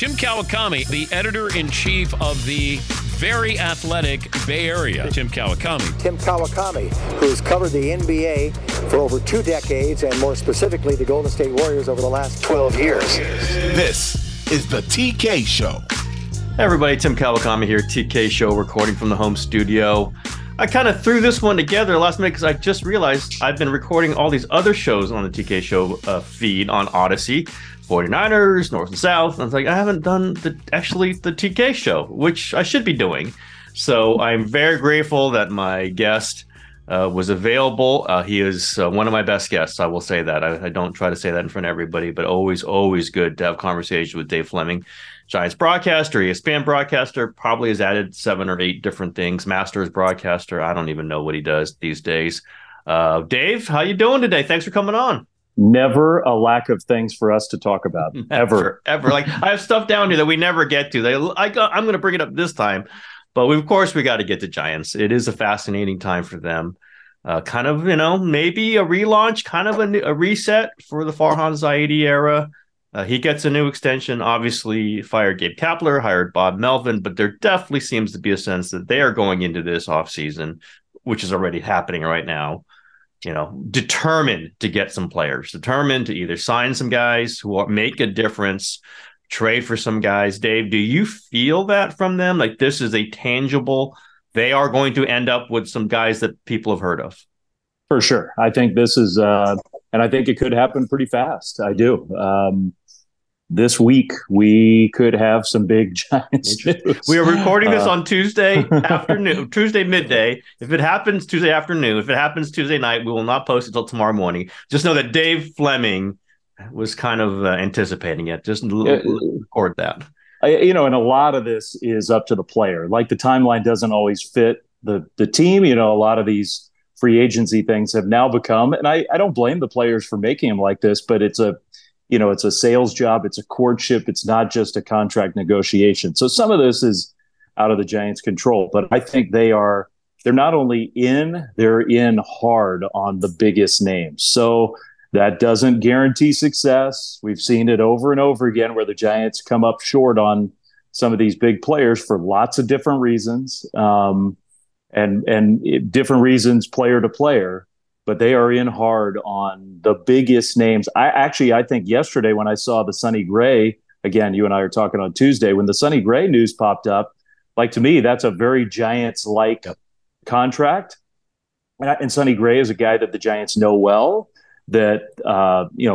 Tim Kawakami, the editor-in-chief of the very athletic Bay Area. Tim Kawakami. Tim Kawakami, who's covered the NBA for over 2 decades, and more specifically the Golden State Warriors over the last 12 years. This is the TK Show. Hey everybody, Tim Kawakami here, TK Show, recording from the home studio. I kind of threw this one together last minute because I just realized I've been recording all these other shows on the TK Show feed on Odyssey, 49ers, North and South. And I was like, I haven't done the TK Show, which I should be doing. So I'm very grateful that my guest was available. He is one of my best guests. I will say that. I don't try to say that in front of everybody, but always good to have conversations with Dave Flemming. Giants broadcaster, ESPN broadcaster, probably has added 7 or 8 different things. Masters broadcaster, I don't even know what he does these days. Dave, how you doing today? Thanks for coming on. Never a lack of things for us to talk about, ever. Like I have stuff down here that we never get to. I'm going to bring it up this time, but we got to get to Giants. It is a fascinating time for them. Kind of, maybe a relaunch, kind of a reset for the Farhan Zaidi era. He gets a new extension, obviously fired Gabe Kapler, hired Bob Melvin, but there definitely seems to be a sense that they are going into this offseason, which is already happening right now, determined to get some players, determined to either sign some guys who make a difference, trade for some guys. Dave, do you feel that from them? Like this is a tangible, they are going to end up with some guys that people have heard of. For sure. I think this is, and I think it could happen pretty fast. I do. This week, we could have some big Giants news. We are recording this on Tuesday afternoon, Tuesday midday. If it happens Tuesday afternoon, if it happens Tuesday night, we will not post it until tomorrow morning. Just know that Dave Flemming was kind of anticipating it. Just record that. And a lot of this is up to the player. Like the timeline doesn't always fit the team. A lot of these free agency things have now become, and I don't blame the players for making them like this, but it's a it's a sales job. It's a courtship. It's not just a contract negotiation. So some of this is out of the Giants' control, but I think they're not only in, they're in hard on the biggest names. So that doesn't guarantee success. We've seen it over and over again where the Giants come up short on some of these big players for lots of different reasons, and different reasons player to player. But they are in hard on the biggest names. I think yesterday when I saw the Sonny Gray, again, you and I are talking on Tuesday, when the Sonny Gray news popped up, like to me, that's a very Giants-like contract. And Sonny Gray is a guy that the Giants know well, that,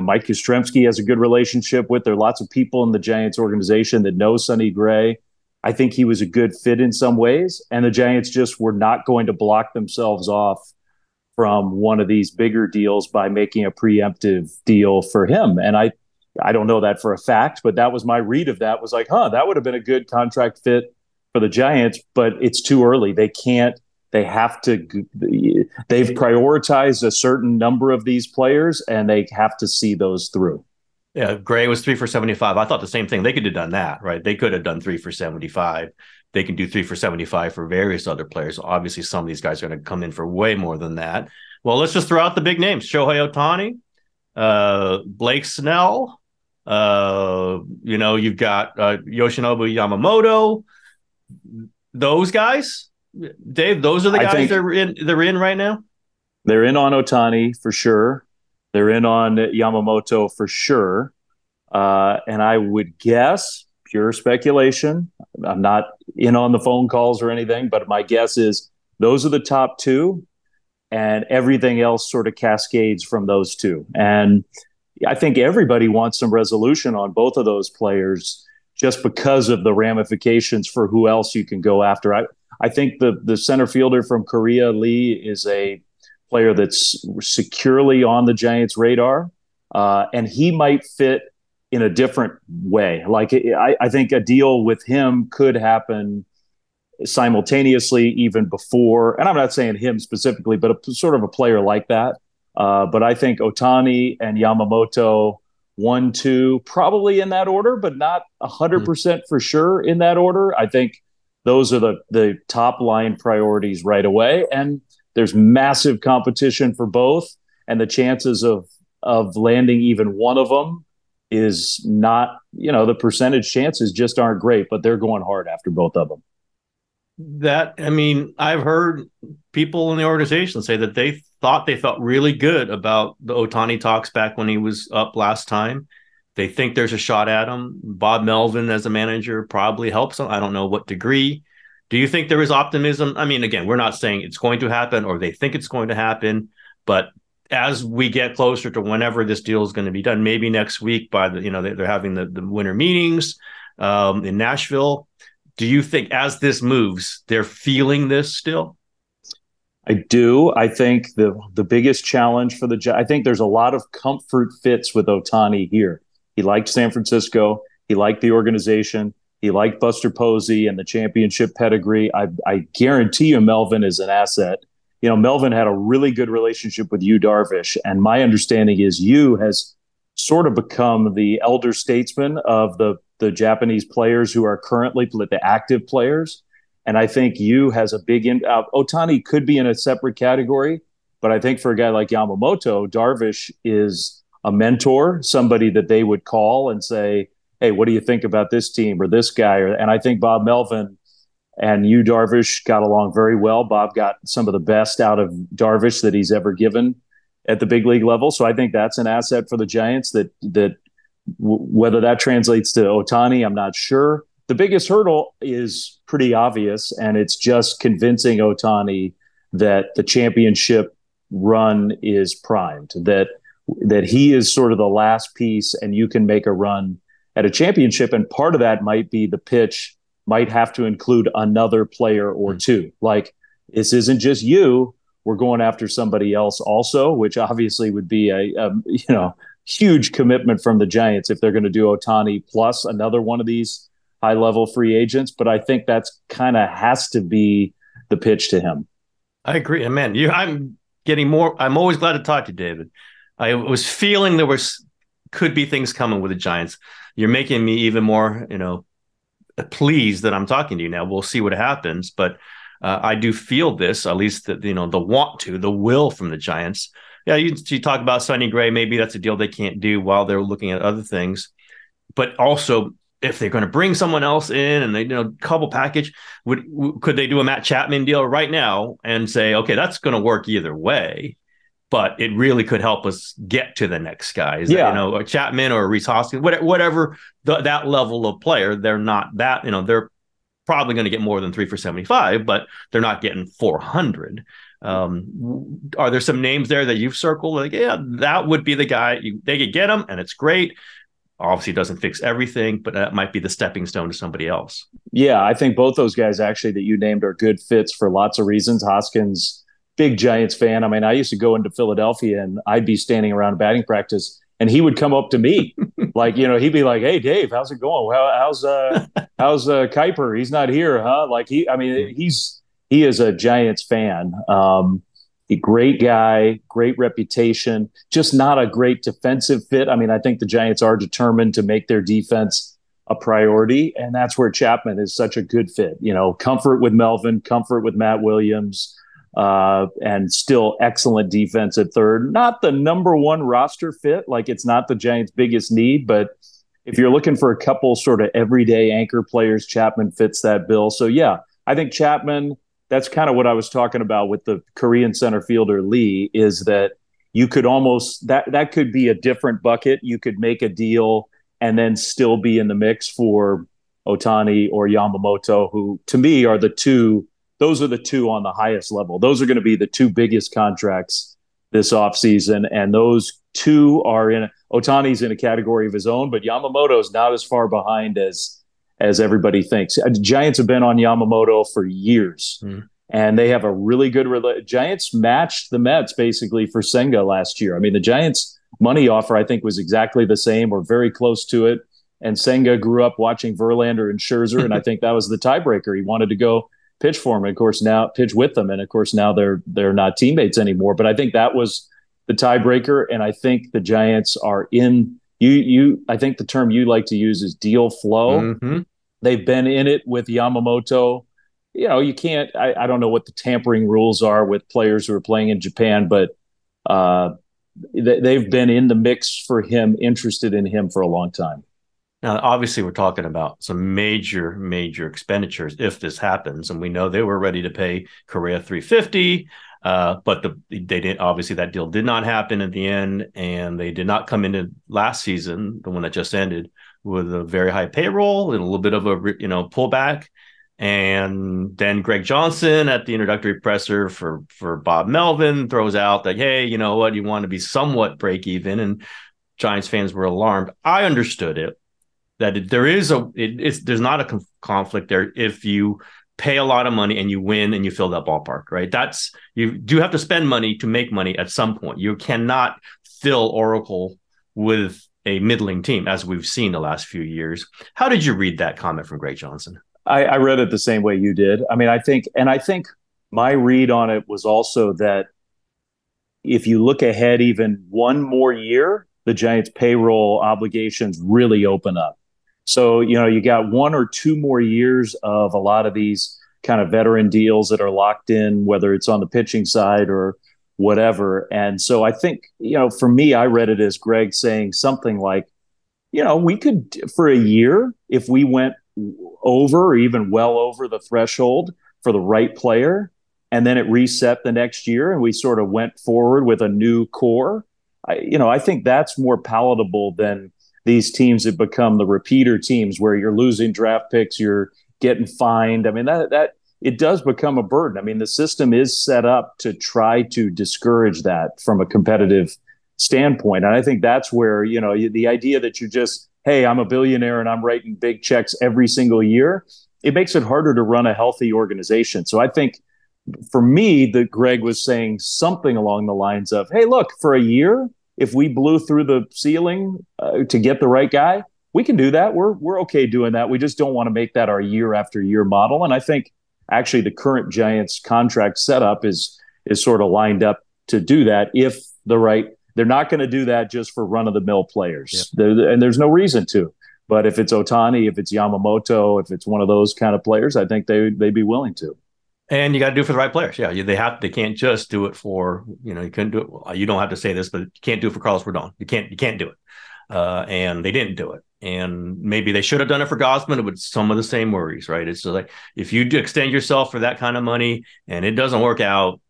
Mike Yastrzemski has a good relationship with. There are lots of people in the Giants organization that know Sonny Gray. I think he was a good fit in some ways. And the Giants just were not going to block themselves off from one of these bigger deals by making a preemptive deal for him. And I don't know that for a fact, but that was my read of that was like, that would have been a good contract fit for the Giants, but it's too early. They've prioritized a certain number of these players and they have to see those through. Yeah. Gray was 3 for $75. I thought the same thing. They could have done that, right? They could have done 3 for $75. They can do 3 for $75 for various other players. Obviously, some of these guys are going to come in for way more than that. Well, let's just throw out the big names. Shohei Ohtani, Blake Snell, you've got Yoshinobu Yamamoto. Those guys, Dave, those are the guys they're in right now? They're in on Ohtani for sure. They're in on Yamamoto for sure. And I would guess, pure speculation, I'm not in on the phone calls or anything, but my guess is those are the top two and everything else sort of cascades from those two. And I think everybody wants some resolution on both of those players just because of the ramifications for who else you can go after. I think the center fielder from Korea, Lee, is a player that's securely on the Giants' radar, and he might fit in a different way. Like I think a deal with him could happen simultaneously even before, and I'm not saying him specifically, but sort of a player like that. But I think Ohtani and Yamamoto 1, 2, probably in that order, but not 100% for sure in that order. I think those are the top line priorities right away. And there's massive competition for both. And the chances of landing even one of them is not, you know, the percentage chances just aren't great, but they're going hard after both of them. That, I mean, I've heard people in the organization say that they thought they felt really good about the Ohtani talks back when he was up last time. They think there's a shot at him. Bob Melvin as a manager probably helps him. I don't know what degree. Do you think there is optimism? I mean, again, we're not saying it's going to happen or they think it's going to happen, but as we get closer to whenever this deal is going to be done, maybe next week by the, you know, they're having the winter meetings in Nashville. Do you think as this moves, they're feeling this still? I do. I think the biggest challenge for the, I think there's a lot of comfort fits with Ohtani here. He liked San Francisco. He liked the organization. He liked Buster Posey and the championship pedigree. I guarantee you Melvin is an asset. You know, Melvin had a really good relationship with Yu Darvish, and my understanding is Yu has sort of become the elder statesman of the Japanese players who are currently the active players. And I think Yu has a big Ohtani could be in a separate category, but I think for a guy like Yamamoto, Darvish is a mentor, somebody that they would call and say, hey, what do you think about this team or this guy? And I think Bob Melvin and Yu Darvish got along very well. Bob got some of the best out of Darvish that he's ever given at the big league level. So I think that's an asset for the Giants that whether that translates to Ohtani, I'm not sure. The biggest hurdle is pretty obvious, and it's just convincing Ohtani that the championship run is primed, that he is sort of the last piece and you can make a run at a championship. And part of that might be the pitch might have to include another player or two. Like, this isn't just you. We're going after somebody else also, which obviously would be a you know, huge commitment from the Giants if they're going to do Ohtani plus another one of these high-level free agents. But I think that's kind of has to be the pitch to him. I agree. Man, I'm getting more. I'm always glad to talk to you, David. I was feeling there could be things coming with the Giants. You're making me even more, you know, pleased that I'm talking to you now. We'll see what happens, but I do feel this, at least that, you know, the will from the Giants. Yeah, you talk about Sonny Gray. Maybe that's a deal they can't do while they're looking at other things. But also, if they're going to bring someone else in and they, you know, couple package, could they do a Matt Chapman deal right now and say, okay, that's going to work either way, but it really could help us get to the next guy. That, you know, a Chapman or a Reese Hoskins, whatever that level of player, they're not that, you know, they're probably going to get more than 3 for $75, but they're not getting 400. Are there some names there that you've circled? Like, yeah, that would be the guy they could get him, and it's great. Obviously doesn't fix everything, but that might be the stepping stone to somebody else. Yeah, I think both those guys actually that you named are good fits for lots of reasons. Hoskins, big Giants fan. I mean, I used to go into Philadelphia and I'd be standing around batting practice and he would come up to me. Like, you know, he'd be like, hey, Dave, how's it going? How's Kuiper? He's not here, huh? Like, he is a Giants fan. A great guy, great reputation, just not a great defensive fit. I mean, I think the Giants are determined to make their defense a priority, and that's where Chapman is such a good fit. You know, comfort with Melvin, comfort with Matt Williams, and still excellent defense at third. Not the number one roster fit. Like, it's not the Giants' biggest need, but if you're looking for a couple sort of everyday anchor players, Chapman fits that bill. So, yeah, I think Chapman – that's kind of what I was talking about with the Korean center fielder Lee, is that you could almost – that could be a different bucket. You could make a deal and then still be in the mix for Ohtani or Yamamoto, who to me are the two – those are the two on the highest level. Those are going to be the two biggest contracts this offseason, and those two are in – Ohtani's in a category of his own, but Yamamoto's not as far behind as everybody thinks. Giants have been on Yamamoto for years, and they have a really good Giants matched the Mets basically for Senga last year. I mean, the Giants' money offer, I think, was exactly the same or very close to it, and Senga grew up watching Verlander and Scherzer, and I think that was the tiebreaker. He wanted to go pitch for him, and of course now pitch with them, and of course now they're not teammates anymore. But I think that was the tiebreaker, and I think the Giants are in – I think the term you like to use is deal flow. Mm-hmm. They've been in it with Yamamoto. You know, you can't – I don't know what the tampering rules are with players who are playing in Japan, but they've been in the mix for him, interested in him for a long time. Now, obviously, we're talking about some major, major expenditures if this happens, and we know they were ready to pay Correa $350, but they didn't. Obviously, that deal did not happen at the end, and they did not come into last season, the one that just ended, with a very high payroll and a little bit of a pullback. And then Greg Johnson at the introductory presser for Bob Melvin throws out that, hey, you know what, you want to be somewhat break even. And Giants fans were alarmed. I understood it, that there's not a conflict there if you pay a lot of money and you win and you fill that ballpark, right? You do have to spend money to make money at some point. You cannot fill Oracle with a middling team, as we've seen the last few years. How did you read that comment from Greg Johnson? I read it the same way you did. I mean, I think my read on it was also that if you look ahead even one more year, the Giants' payroll obligations really open up. So, you got one or two more years of a lot of these kind of veteran deals that are locked in, whether it's on the pitching side or whatever. And so I think, for me, I read it as Greg saying something like, we could, for a year, if we went over or even well over the threshold for the right player, and then it reset the next year and we sort of went forward with a new core. I think that's more palatable than these teams that become the repeater teams where you're losing draft picks, you're getting fined. I mean, that it does become a burden. I mean, the system is set up to try to discourage that from a competitive standpoint. And I think that's where, the idea that you just, hey, I'm a billionaire and I'm writing big checks every single year, it makes it harder to run a healthy organization. So I think for me, that Greg was saying something along the lines of, hey, look, for a year, if we blew through the ceiling to get the right guy, we can do that. We're okay doing that. We just don't want to make that our year after year model. And I think actually the current Giants contract setup is sort of lined up to do that. If they're not going to do that just for run of the mill players. Yeah. And there's no reason to. But if it's Ohtani, if it's Yamamoto, if it's one of those kind of players, I think they'd be willing to. And you got to do it for the right players. Yeah, they can't just do it for, you couldn't do it. You don't have to say this, but you can't do it for Carlos Rodon. You can't do it. And they didn't do it. And maybe they should have done it for Gausman with some of the same worries, right? It's just like, if you extend yourself for that kind of money and it doesn't work out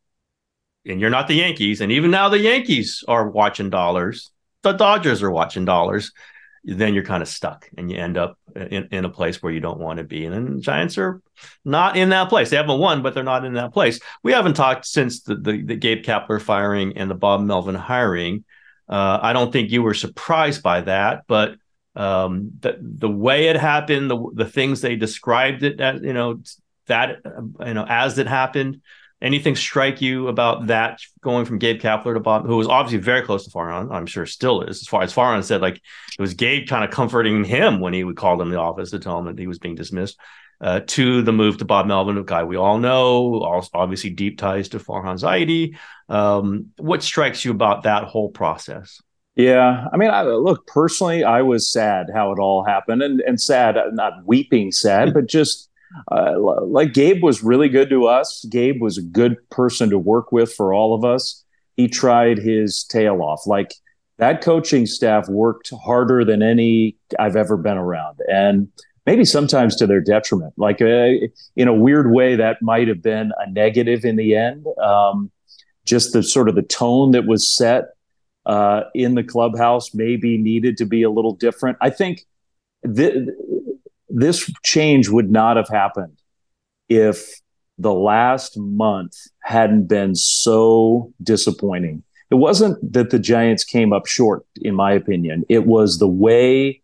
and you're not the Yankees, and even now the Yankees are watching dollars, the Dodgers are watching dollars, then you're kind of stuck and you end up in a place where you don't want to be. And then the Giants are not in that place. They haven't won, but they're not in that place. We haven't talked since the Gabe Kapler firing and the Bob Melvin hiring. I don't think you were surprised by that, but the way it happened, the things they described it, as it happened, anything strike you about that going from Gabe Kapler to Bob, who was obviously very close to Farhan, I'm sure still is. As far as Farhan said, like, it was Gabe kind of comforting him when he would call him the office to tell him that he was being dismissed, to the move to Bob Melvin, a guy we all know, also obviously deep ties to Farhan Zaidi. What strikes you about that whole process? Yeah, I mean, look, personally, I was sad how it all happened, and sad, not weeping sad, but just... like Gabe was really good to us. Gabe was a good person to work with for all of us. He tried his tail off. Like, that coaching staff worked harder than any I've ever been around, and maybe sometimes to their detriment. Like, in a weird way, that might have been a negative in the end. Just the sort of the tone that was set in the clubhouse maybe needed to be a little different. I think this change would not have happened if the last month hadn't been so disappointing. It wasn't that the Giants came up short, in my opinion. It was the way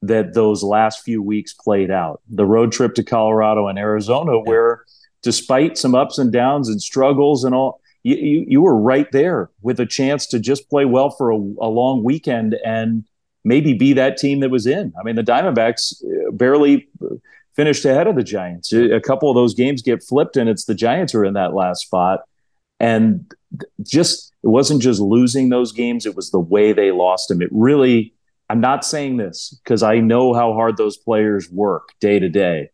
that those last few weeks played out. The road trip to Colorado and Arizona, where despite some ups and downs and struggles and all, you were right there with a chance to just play well for a long weekend and maybe be that team that was in. I mean, the Diamondbacks barely finished ahead of the Giants. A couple of those games get flipped, and it's the Giants are in that last spot. And just, it wasn't just losing those games, it was the way they lost them. It really, I'm not saying this because I know how hard those players work day to day,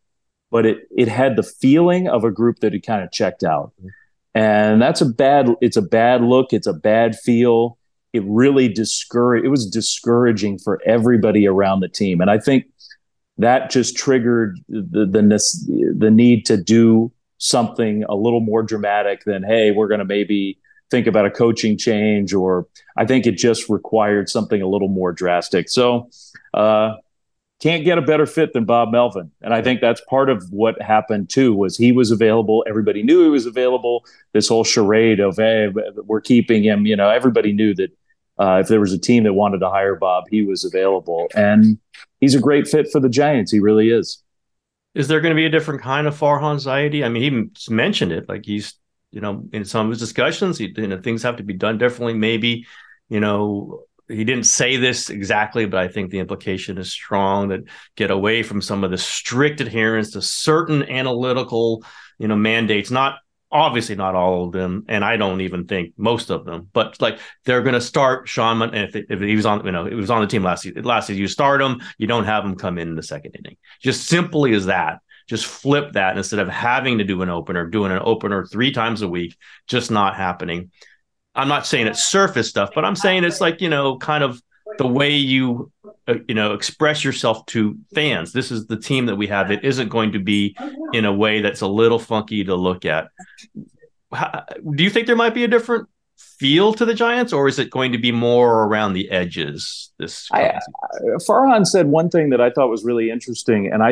but it had the feeling of a group that had kind of checked out. And that's a bad look. It's a bad feel. it really discouraging for everybody around the team. And I think that just triggered the need to do something a little more dramatic than, hey, we're going to maybe think about a coaching change, or I think it just required something a little more drastic. So can't get a better fit than Bob Melvin. And I think that's part of what happened too, was he was available. Everybody knew he was available. This whole charade of, hey, we're keeping him. You know, everybody knew that if there was a team that wanted to hire Bob, he was available. And he's a great fit for the Giants. He really is. Is there going to be a different kind of Farhan Zaidi? I mean, he mentioned it, like he's, you know, in some of his discussions, he, you know, things have to be done differently. Maybe, you know, he didn't say this exactly, but I think the implication is strong, that get away from some of the strict adherence to certain analytical, you know, mandates. Not obviously not all of them, and I don't even think most of them, but like they're going to start Sean. And if he was on, you know, it was on the team last season, you start him, you don't have him come in the second inning. Just simply as that. Just flip that, instead of having to do an opener, doing an opener 3 times a week, just not happening. I'm not saying it's surface stuff, but I'm saying it's like, you know, kind of the way you, you know, express yourself to fans. This is the team that we have. It isn't going to be in a way that's a little funky to look at. How, do you think there might be a different feel to the Giants, or is it going to be more around the edges? This Farhan said one thing that I thought was really interesting, and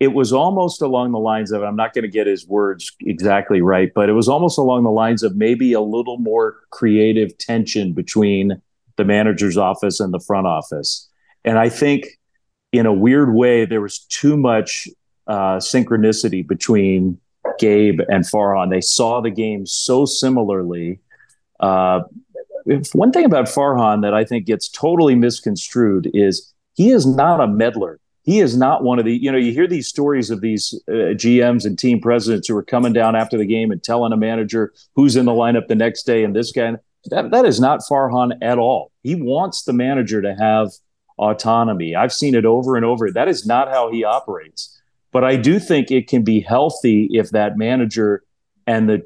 it was almost along the lines of, I'm not going to get his words exactly right, but it was almost along the lines of maybe a little more creative tension between the manager's office and the front office. And I think in a weird way, there was too much synchronicity between Gabe and Farhan. They saw the game so similarly. One thing about Farhan that I think gets totally misconstrued is he is not a meddler. He is not one of the, you know, you hear these stories of these GMs and team presidents who are coming down after the game and telling a manager who's in the lineup the next day and this guy. That is not Farhan at all. He wants the manager to have autonomy. I've seen it over and over. That is not how he operates. But I do think it can be healthy if that manager and the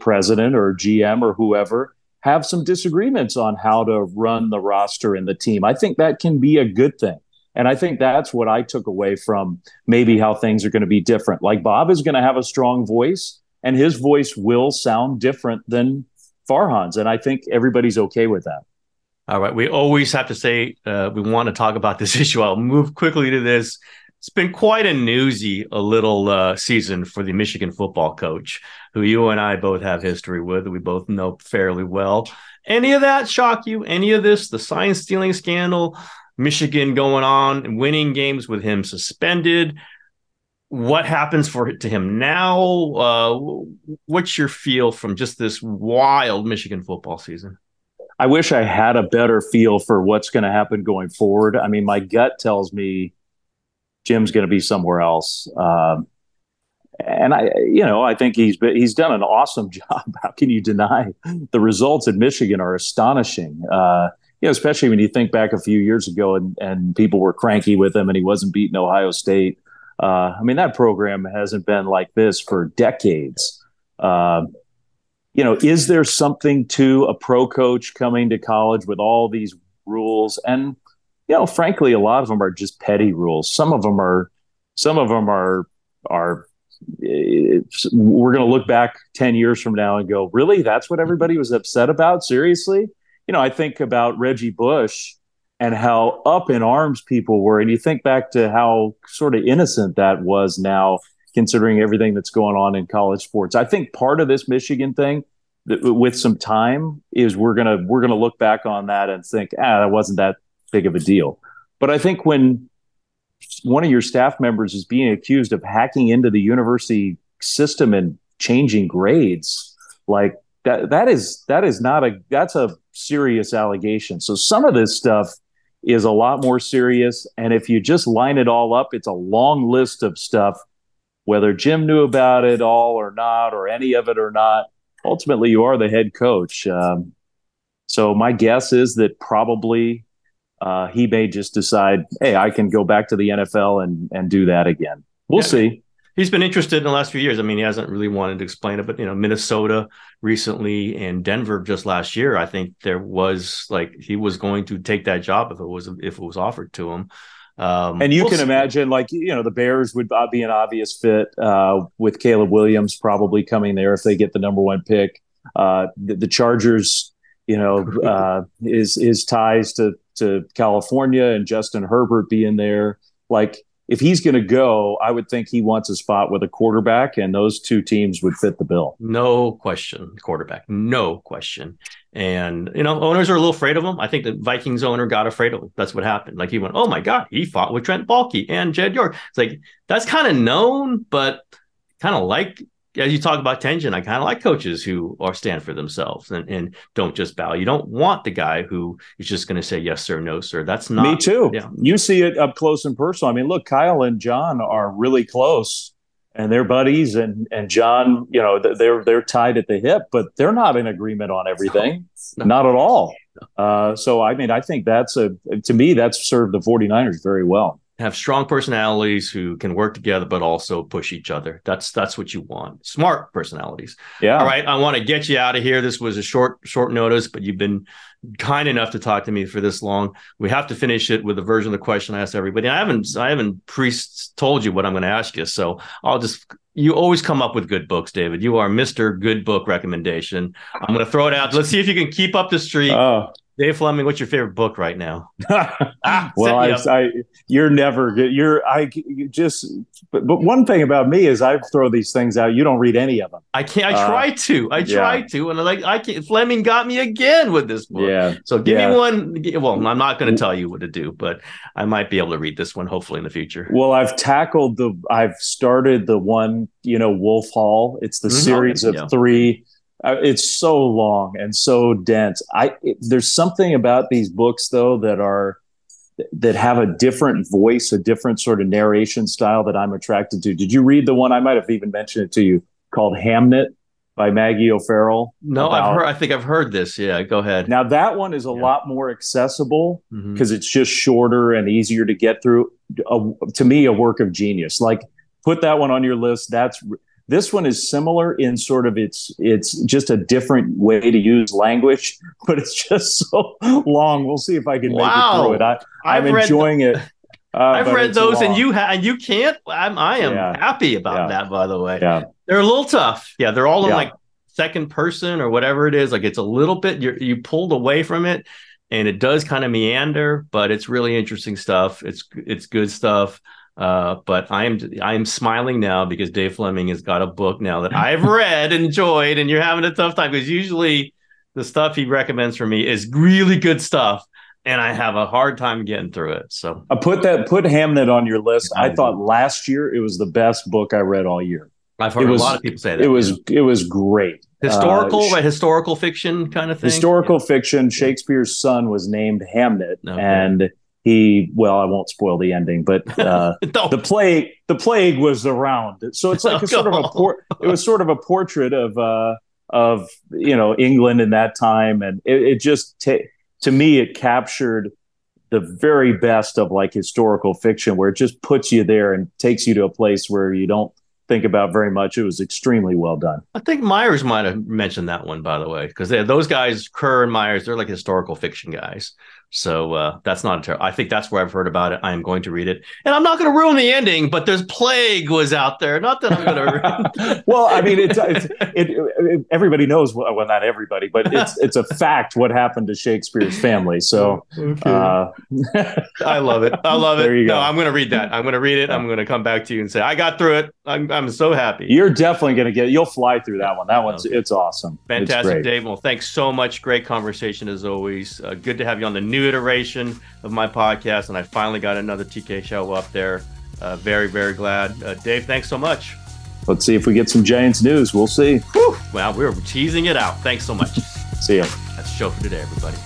president or GM or whoever have some disagreements on how to run the roster and the team. I think that can be a good thing. And I think that's what I took away from maybe how things are going to be different. Like Bob is going to have a strong voice, and his voice will sound different than Farhan's. And I think everybody's okay with that. All right. We always have to say we want to talk about this issue. I'll move quickly to this. It's been quite a newsy, a little season for the Michigan football coach, who you and I both have history with. We both know fairly well. Any of that shock you? Any of this, the sign stealing scandal, Michigan going on and winning games with him suspended? What happens to him now? What's your feel from just this wild Michigan football season? I wish I had a better feel for what's going to happen going forward. I mean, my gut tells me Jim's going to be somewhere else. And I, you know, I think he's done an awesome job. How can you deny the results at Michigan are astonishing? You know, especially when you think back a few years ago and people were cranky with him and he wasn't beating Ohio State. I mean, that program hasn't been like this for decades. You know, is there something to a pro coach coming to college with all these rules? And, you know, frankly, a lot of them are just petty rules. Some of them are we're going to look back 10 years from now and go, really? That's what everybody was upset about? Seriously? You know, I think about Reggie Bush and how up in arms people were. And you think back to how sort of innocent that was now, considering everything that's going on in college sports. I think part of this Michigan thing, with some time, is we're going to look back on that and think, that wasn't that big of a deal. But I think when one of your staff members is being accused of hacking into the university system and changing grades, like that's a serious allegation. So some of this stuff is a lot more serious. And if you just line it all up, it's a long list of stuff, whether Jim knew about it all or not, or any of it or not. Ultimately, you are the head coach. So my guess is that probably he may just decide, hey, I can go back to the NFL and do that again. We'll see. he's been interested in the last few years. I mean, he hasn't really wanted to explain it, but, you know, Minnesota recently and Denver just last year, I think there was like, he was going to take that job if it was offered to him. And you can imagine, like, you know, the Bears would be an obvious fit with Caleb Williams probably coming there if they get the #1 pick. The Chargers, you know, his ties to California and Justin Herbert being there. Like, if he's going to go, I would think he wants a spot with a quarterback, and those two teams would fit the bill. No question, quarterback. No question. And, you know, owners are a little afraid of him. I think the Vikings owner got afraid of him. That's what happened. Like, he went, oh my God, he fought with Trent Baalke and Jed York. It's like, that's kind of known, but kind of like, as you talk about tension, I kind of like coaches who are stand for themselves and don't just bow. You don't want the guy who is just going to say yes, sir, no, sir. That's not me too. Yeah. You see it up close and personal. I mean, look, Kyle and John are really close and they're buddies, and John, you know, they're tied at the hip, but they're not in agreement on everything. No. Not at all. So, I mean, I think that's served the 49ers very well. Have strong personalities who can work together, but also push each other. That's what you want. Smart personalities. Yeah. All right. I want to get you out of here. This was a short notice, but you've been kind enough to talk to me for this long. We have to finish it with a version of the question I asked everybody. And I haven't told you what I'm going to ask you. So you always come up with good books, David. You are Mr. Good Book Recommendation. I'm going to throw it out. Let's see if you can keep up the streak. Dave Flemming, what's your favorite book right now? Well, but one thing about me is I throw these things out. You don't read any of them. I can't. I try to. And Flemming got me again with this book. Yeah. So give me one. Well, I'm not going to tell you what to do, but I might be able to read this one hopefully in the future. Well, I've started the one, you know, Wolf Hall. It's the series of three. It's so long and so dense. There's something about these books, though, that have a different voice, a different sort of narration style that I'm attracted to. Did you read the one? I might have even mentioned it to you, called Hamnet by Maggie O'Farrell. No, I think I've heard this. Yeah, go ahead. Now, that one is a lot more accessible because it's just shorter and easier to get through. To me, a work of genius. Like, put that one on your list. This one is similar in sort of it's just a different way to use language, but it's just so long. We'll see if I can make it through it. I'm enjoying it. I've read those long. And you can't. I am happy about that, by the way. Yeah. They're a little tough. Yeah, they're all in like second person or whatever it is. Like, it's a little bit, you pulled away from it and it does kind of meander, but it's really interesting stuff. It's good stuff. But I'm smiling now because Dave Flemming has got a book now that I've read and enjoyed, and you're having a tough time because usually the stuff he recommends for me is really good stuff, and I have a hard time getting through it. So I put Hamnet on your list. I thought last year it was the best book I read all year. I've heard a lot of people say that. It was great. Historical, historical fiction kind of thing. Historical fiction. Shakespeare's son was named Hamnet, and he, well, I won't spoil the ending, but the plague was around. So it's like it was sort of a portrait of you know, England in that time, and it just to me captured the very best of like historical fiction, where it just puts you there and takes you to a place where you don't think about very much. It was extremely well done. I think Myers might have mentioned that one, by the way, because those guys, Kerr and Myers, they're like historical fiction guys. So that's not terrible. I think that's where I've heard about it. I am going to read it, and I'm not going to ruin the ending. But there's plague was out there. Not that I'm going to. Well, I mean, it's everybody knows. Well, not everybody, but it's a fact what happened to Shakespeare's family. So I love it. There you go. No, I'm going to read that. I'm going to read it. I'm going to come back to you and say I got through it. I'm so happy. You're definitely going to get. You'll fly through that one. It's awesome. Fantastic, it's Dave. Well, thanks so much. Great conversation as always. Good to have you on the new iteration of my podcast, and I finally got another TK show up there. Very, very glad. Dave, thanks so much. Let's see if we get some Giants news. We'll see. Whew. Well, we're teasing it out. Thanks so much. See ya. That's the show for today, everybody.